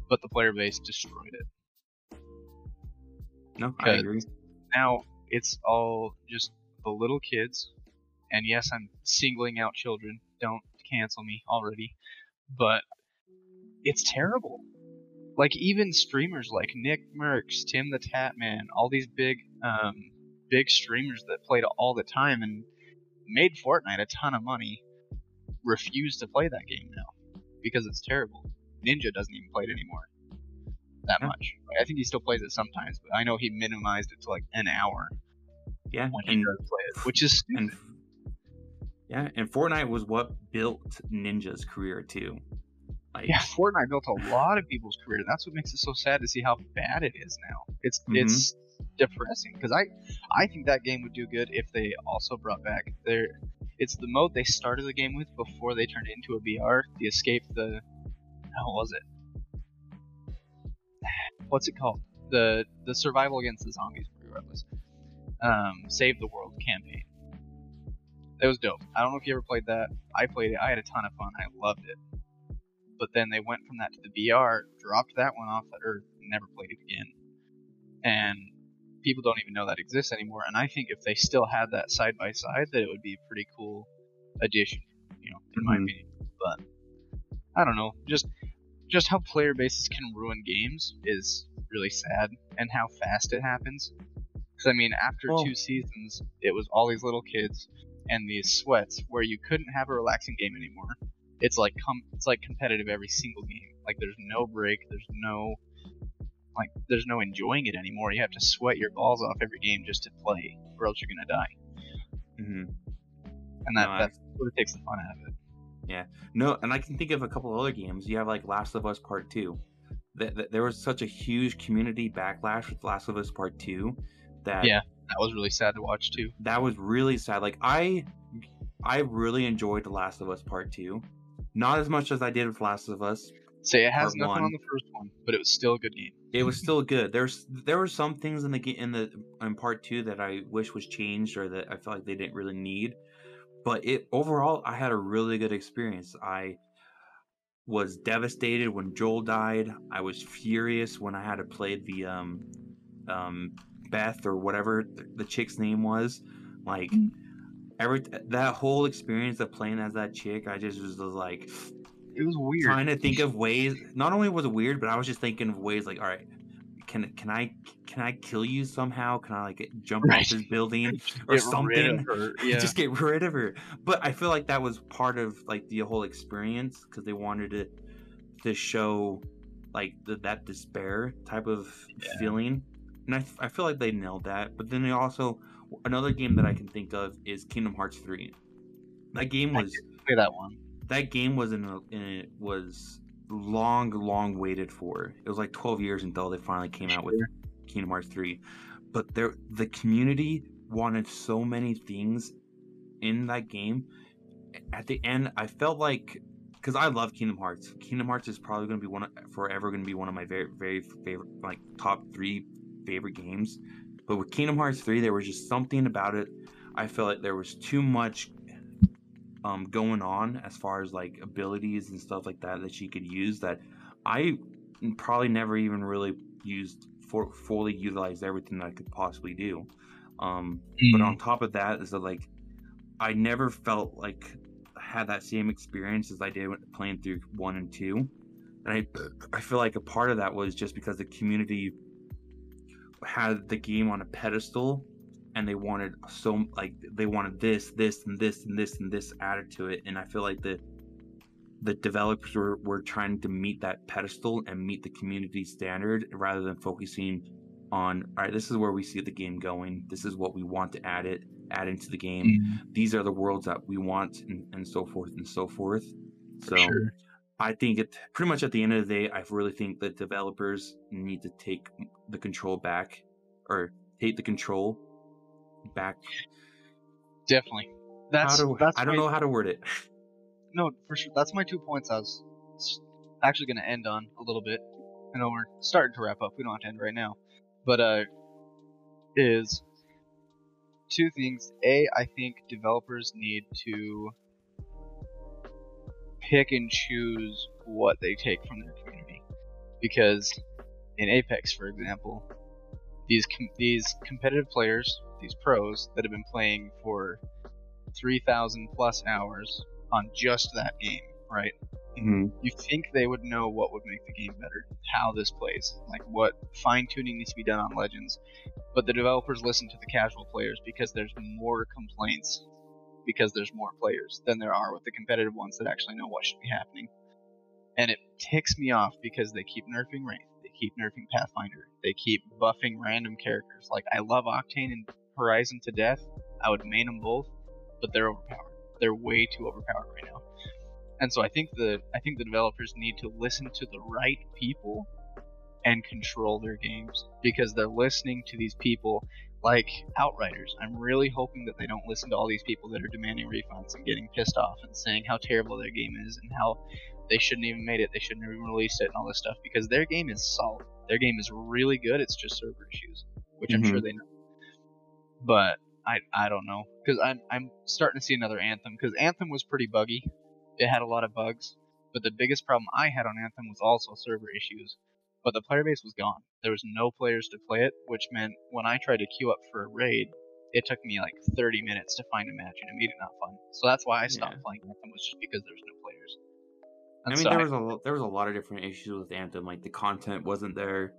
But the player base destroyed it. No, I agree. Now, it's all just the little kids. And yes, I'm singling out children. Don't cancel me already. But it's terrible. Like, even streamers like Nick Merckx, Tim the Tatman, all these big streamers that played all the time and made Fortnite a ton of money refuse to play that game now because it's terrible. Ninja doesn't even play it anymore that much. I think he still plays it sometimes, but I know he minimized it to like an hour. Yeah, when he does play it, which is stupid. And Fortnite was what built Ninja's career too. Like, yeah, Fortnite built a lot of people's career. That's what makes it so sad to see how bad it is now. It's depressing, because I think that game would do good if they also brought back it's the mode they started the game with before they turned it into a BR, the escape, what's it called? The survival against the zombies, regardless. Save the world campaign. It was dope. I don't know if you ever played that. I played it. I had a ton of fun. I loved it. But then they went from that to the BR, dropped that one off the earth, never played it again. And people don't even know that exists anymore. And I think if they still had that side by side, that it would be a pretty cool addition, you know, in my opinion. But I don't know, just how player bases can ruin games is really sad, and how fast it happens. Because I mean, after 2 seasons, it was all these little kids and these sweats where you couldn't have a relaxing game anymore. It's like competitive every single game. Like there's no break. There's no enjoying it anymore. You have to sweat your balls off every game just to play, or else you're gonna die. Mm-hmm. And that sort of takes the fun out of it. Yeah. No, and I can think of a couple of other games. You have like Last of Us Part 2. There was such a huge community backlash with Last of Us Part 2 that... Yeah, that was really sad to watch too. That was really sad. Like, I really enjoyed The Last of Us Part 2. Not as much as I did with Last of Us. Say it has nothing on the first one, but it was still a good game. It was still good. There were some things in Part 2 that I wish was changed or that I felt like they didn't really need. But overall, I had a really good experience. I was devastated when Joel died. I was furious when I had to play the Beth or whatever the chick's name was. Like that whole experience of playing as that chick, I just was like, it was weird. Trying to think of ways. Not only was it weird, but I was just thinking of ways like, all right, can I kill you somehow? Can I like jump off this building or something? Yeah. Just get rid of her. But I feel like that was part of like the whole experience because they wanted it to show like that despair type of feeling. And I feel like they nailed that. But then they also, another game that I can think of is Kingdom Hearts 3. That game was play that one. That game was was long waited for. It was like 12 years until they finally came out with Kingdom Hearts 3. But the community wanted so many things in that game. At the end, I felt like, because I love Kingdom Hearts. Kingdom Hearts is probably going to be forever going to be one of my very, very favorite, like top 3 favorite games. But with Kingdom Hearts 3, there was just something about it. I felt like there was too much going on as far as like abilities and stuff like that she could use that I probably never even really fully utilized everything that I could possibly do. But on top of that is that like I never felt like I had that same experience as I did when playing through 1 and 2, and I feel like a part of that was just because the community had the game on a pedestal. And they wanted this added to it, and I feel like the developers were trying to meet that pedestal and meet the community standard rather than focusing on, all right, this is where we see the game going. This is what we want to add into the game. Mm-hmm. These are the worlds that we want, and so forth and so forth. For so sure. I think it pretty much at the end of the day, I really think that developers need to take the control back, or take the control back. Definitely. I don't know how to word it. No, for sure. That's my 2 points I was actually going to end on a little bit. I know we're starting to wrap up. We don't have to end right now. But is two things. A, I think developers need to pick and choose what they take from their community. Because in Apex, for example, these competitive players, these pros that have been playing for 3,000 plus hours on just that game, right? Mm-hmm. You think they would know what would make the game better, how this plays, like what fine-tuning needs to be done on Legends. But the developers listen to the casual players because there's more complaints, because there's more players than there are with the competitive ones that actually know what should be happening. And it ticks me off because they keep nerfing Wraith, they keep nerfing Pathfinder, they keep buffing random characters. Like, I love Octane and Horizon to death. I would main them both, but they're overpowered. They're way too overpowered right now. And so I think the developers need to listen to the right people and control their games, because they're listening to these people like Outriders. I'm really hoping that they don't listen to all these people that are demanding refunds and getting pissed off and saying how terrible their game is and how they shouldn't even made it, they shouldn't even release it and all this stuff, because their game is solid. Their game is really good. It's just server issues, which I'm sure they know. But I don't know, because I'm starting to see another Anthem, because Anthem was pretty buggy. It had a lot of bugs, but the biggest problem I had on Anthem was also server issues. But the player base was gone. There was no players to play it, which meant when I tried to queue up for a raid, it took me like 30 minutes to find a match, and it made it not fun. So that's why I stopped playing Anthem, was just because there was no players. And I mean, there was a lot of different issues with Anthem, like the content wasn't there.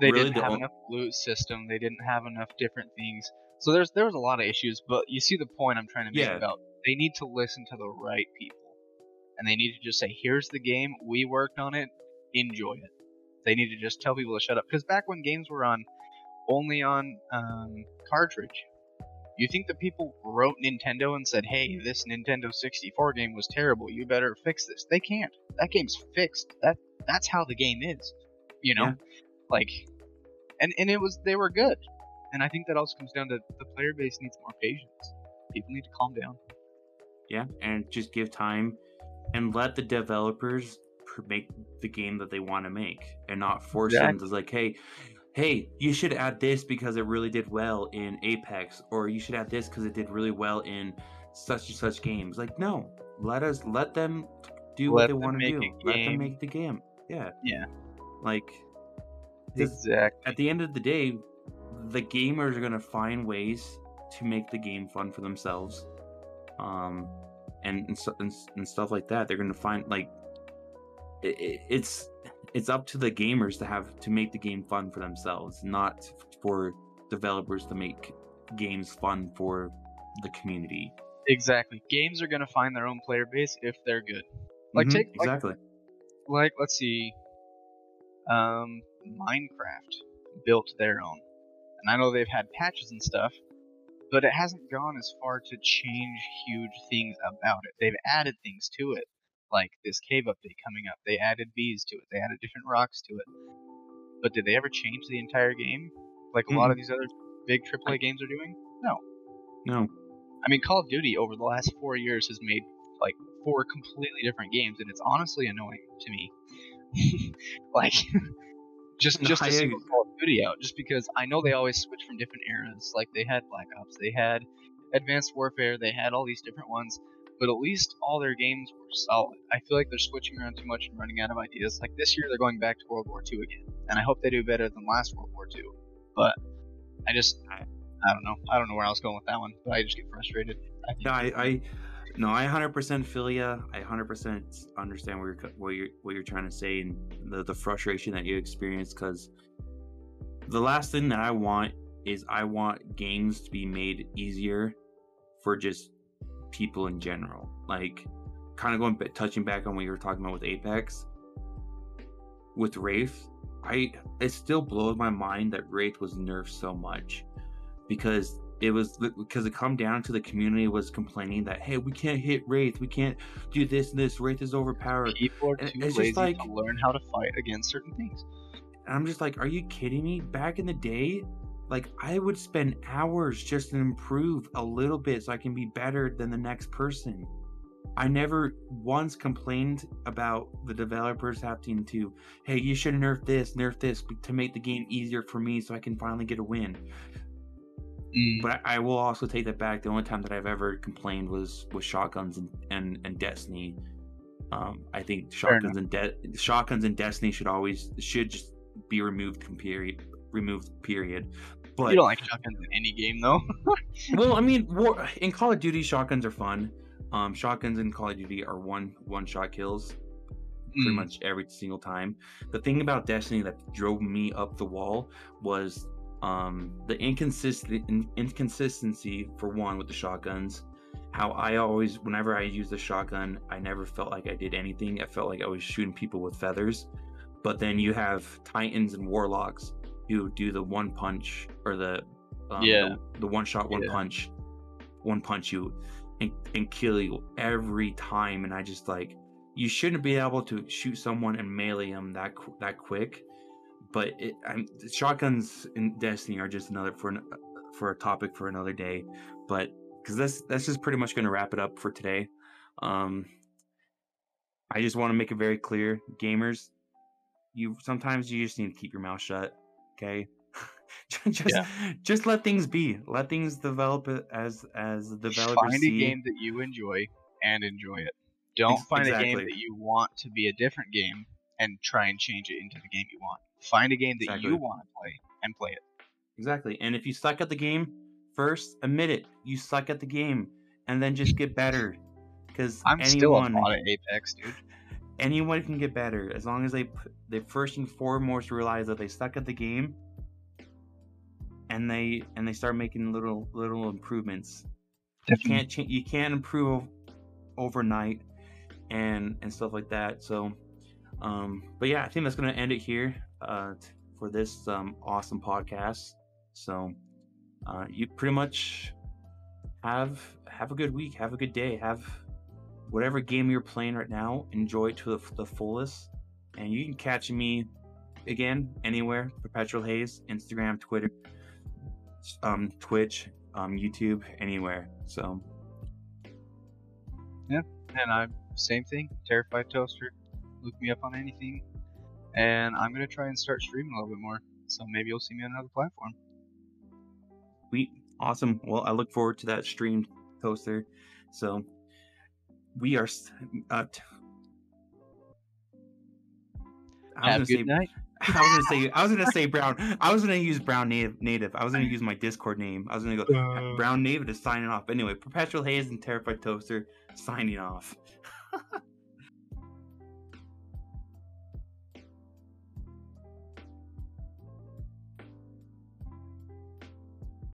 They didn't have enough loot system. They didn't have enough different things. So there was a lot of issues, but you see the point I'm trying to make about they need to listen to the right people. And they need to just say, here's the game, we worked on it, enjoy it. They need to just tell people to shut up. Because back when games were only on cartridge, you think the people wrote Nintendo and said, hey, this Nintendo 64 game was terrible, you better fix this. They can't. That game's fixed. That's how the game is. You know? Yeah. Like, and it was, they were good. And I think that also comes down to the player base needs more patience. People need to calm down. Yeah, and just give time and let the developers make the game that they want to make and not force them to, like, hey, you should add this because it really did well in Apex, or you should add this because it did really well in such and such games. Like, no, let them do what they want to do. Let them make the game. Yeah. Yeah. Like, exactly. At the end of the day, the gamers are going to find ways to make the game fun for themselves. And stuff like that. They're going to find, like, it's up to the gamers to make the game fun for themselves, not for developers to make games fun for the community. Exactly. Games are going to find their own player base if they're good. Like, mm-hmm, take, exactly. Like, let's see. Minecraft built their own. And I know they've had patches and stuff, but it hasn't gone as far to change huge things about it. They've added things to it, like this cave update coming up. They added bees to it. They added different rocks to it. But did they ever change the entire game, like a lot of these other big AAA games are doing? No. No. I mean, Call of Duty over the last 4 years has made, like, 4 completely different games, and it's honestly annoying to me. Like... Just to see Call of Duty out, just because I know they always switch from different eras. Like, they had Black Ops, they had Advanced Warfare, they had all these different ones, but at least all their games were solid. I feel like they're switching around too much and running out of ideas. Like, this year they're going back to World War II again, and I hope they do better than last World War II. But I don't know. I don't know where I was going with that one, but I just get frustrated. I 100% feel ya. I 100% understand what you're trying to say and the frustration that you experience. Because the last thing that I want is I want games to be made easier for just people in general. Like, kind of touching back on what you were talking about with Apex, with Wraith. It still blows my mind that Wraith was nerfed so much because. It was because it come down to the community was complaining that, hey, we can't hit Wraith, we can't do this and this. Wraith is overpowered. People are too lazy to learn how to fight against certain things. And I'm just like, are you kidding me? Back in the day, like, I would spend hours just to improve a little bit so I can be better than the next person. I never once complained about the developers having to, hey, you should nerf this to make the game easier for me so I can finally get a win. But I will also take that back. The only time that I've ever complained was with shotguns and Destiny. I think shotguns and Destiny should just be removed. Period. But you don't like shotguns in any game, though. Well, I mean, in Call of Duty, shotguns are fun. Shotguns in Call of Duty are one shot kills pretty much every single time. The thing about Destiny that drove me up the wall was. The inconsistency for one with the shotguns, how I always, whenever I used the shotgun, I never felt like I did anything. I felt like I was shooting people with feathers. But then you have Titans and Warlocks who do the one punch or the one shot, one punch you and kill you every time. And I just like, you shouldn't be able to shoot someone and melee them that quick. But shotguns in Destiny are just another for a topic for another day. But because that's just pretty much going to wrap it up for today. I just want to make it very clear, gamers. You just need to keep your mouth shut, okay? Just let things be. Let things develop as the developers see. Find a game that you enjoy and enjoy it. Don't find a game that you want to be a different game and try and change it into the game you want. Find a game that you want to play and play it. Exactly. And if you suck at the game, first admit it. You suck at the game, and then just get better. Because I'm still a lot of Apex, dude. Anyone can get better as long as they first and foremost realize that they suck at the game, and and they start making little improvements. Definitely. You can't improve overnight and stuff like that. So, but yeah, I think that's gonna end it here for this awesome podcast. So, you pretty much have a good week, have a good day, have whatever game you're playing right now. Enjoy it to the fullest, and you can catch me again anywhere: Perpetual Haze, Instagram, Twitter, Twitch, YouTube, anywhere. So, yeah, and I'm same thing, Terrified Toaster. Look me up on anything, and I'm gonna try and start streaming a little bit more. So maybe you'll see me on another platform. Sweet, awesome. Well, I look forward to that stream, Toaster. So we are. I was gonna say Brown. I was gonna use Brown Native. I was gonna use my Discord name. I was gonna go Brown Native to sign it off. Anyway, Perpetual Haze and Terrified Toaster signing off.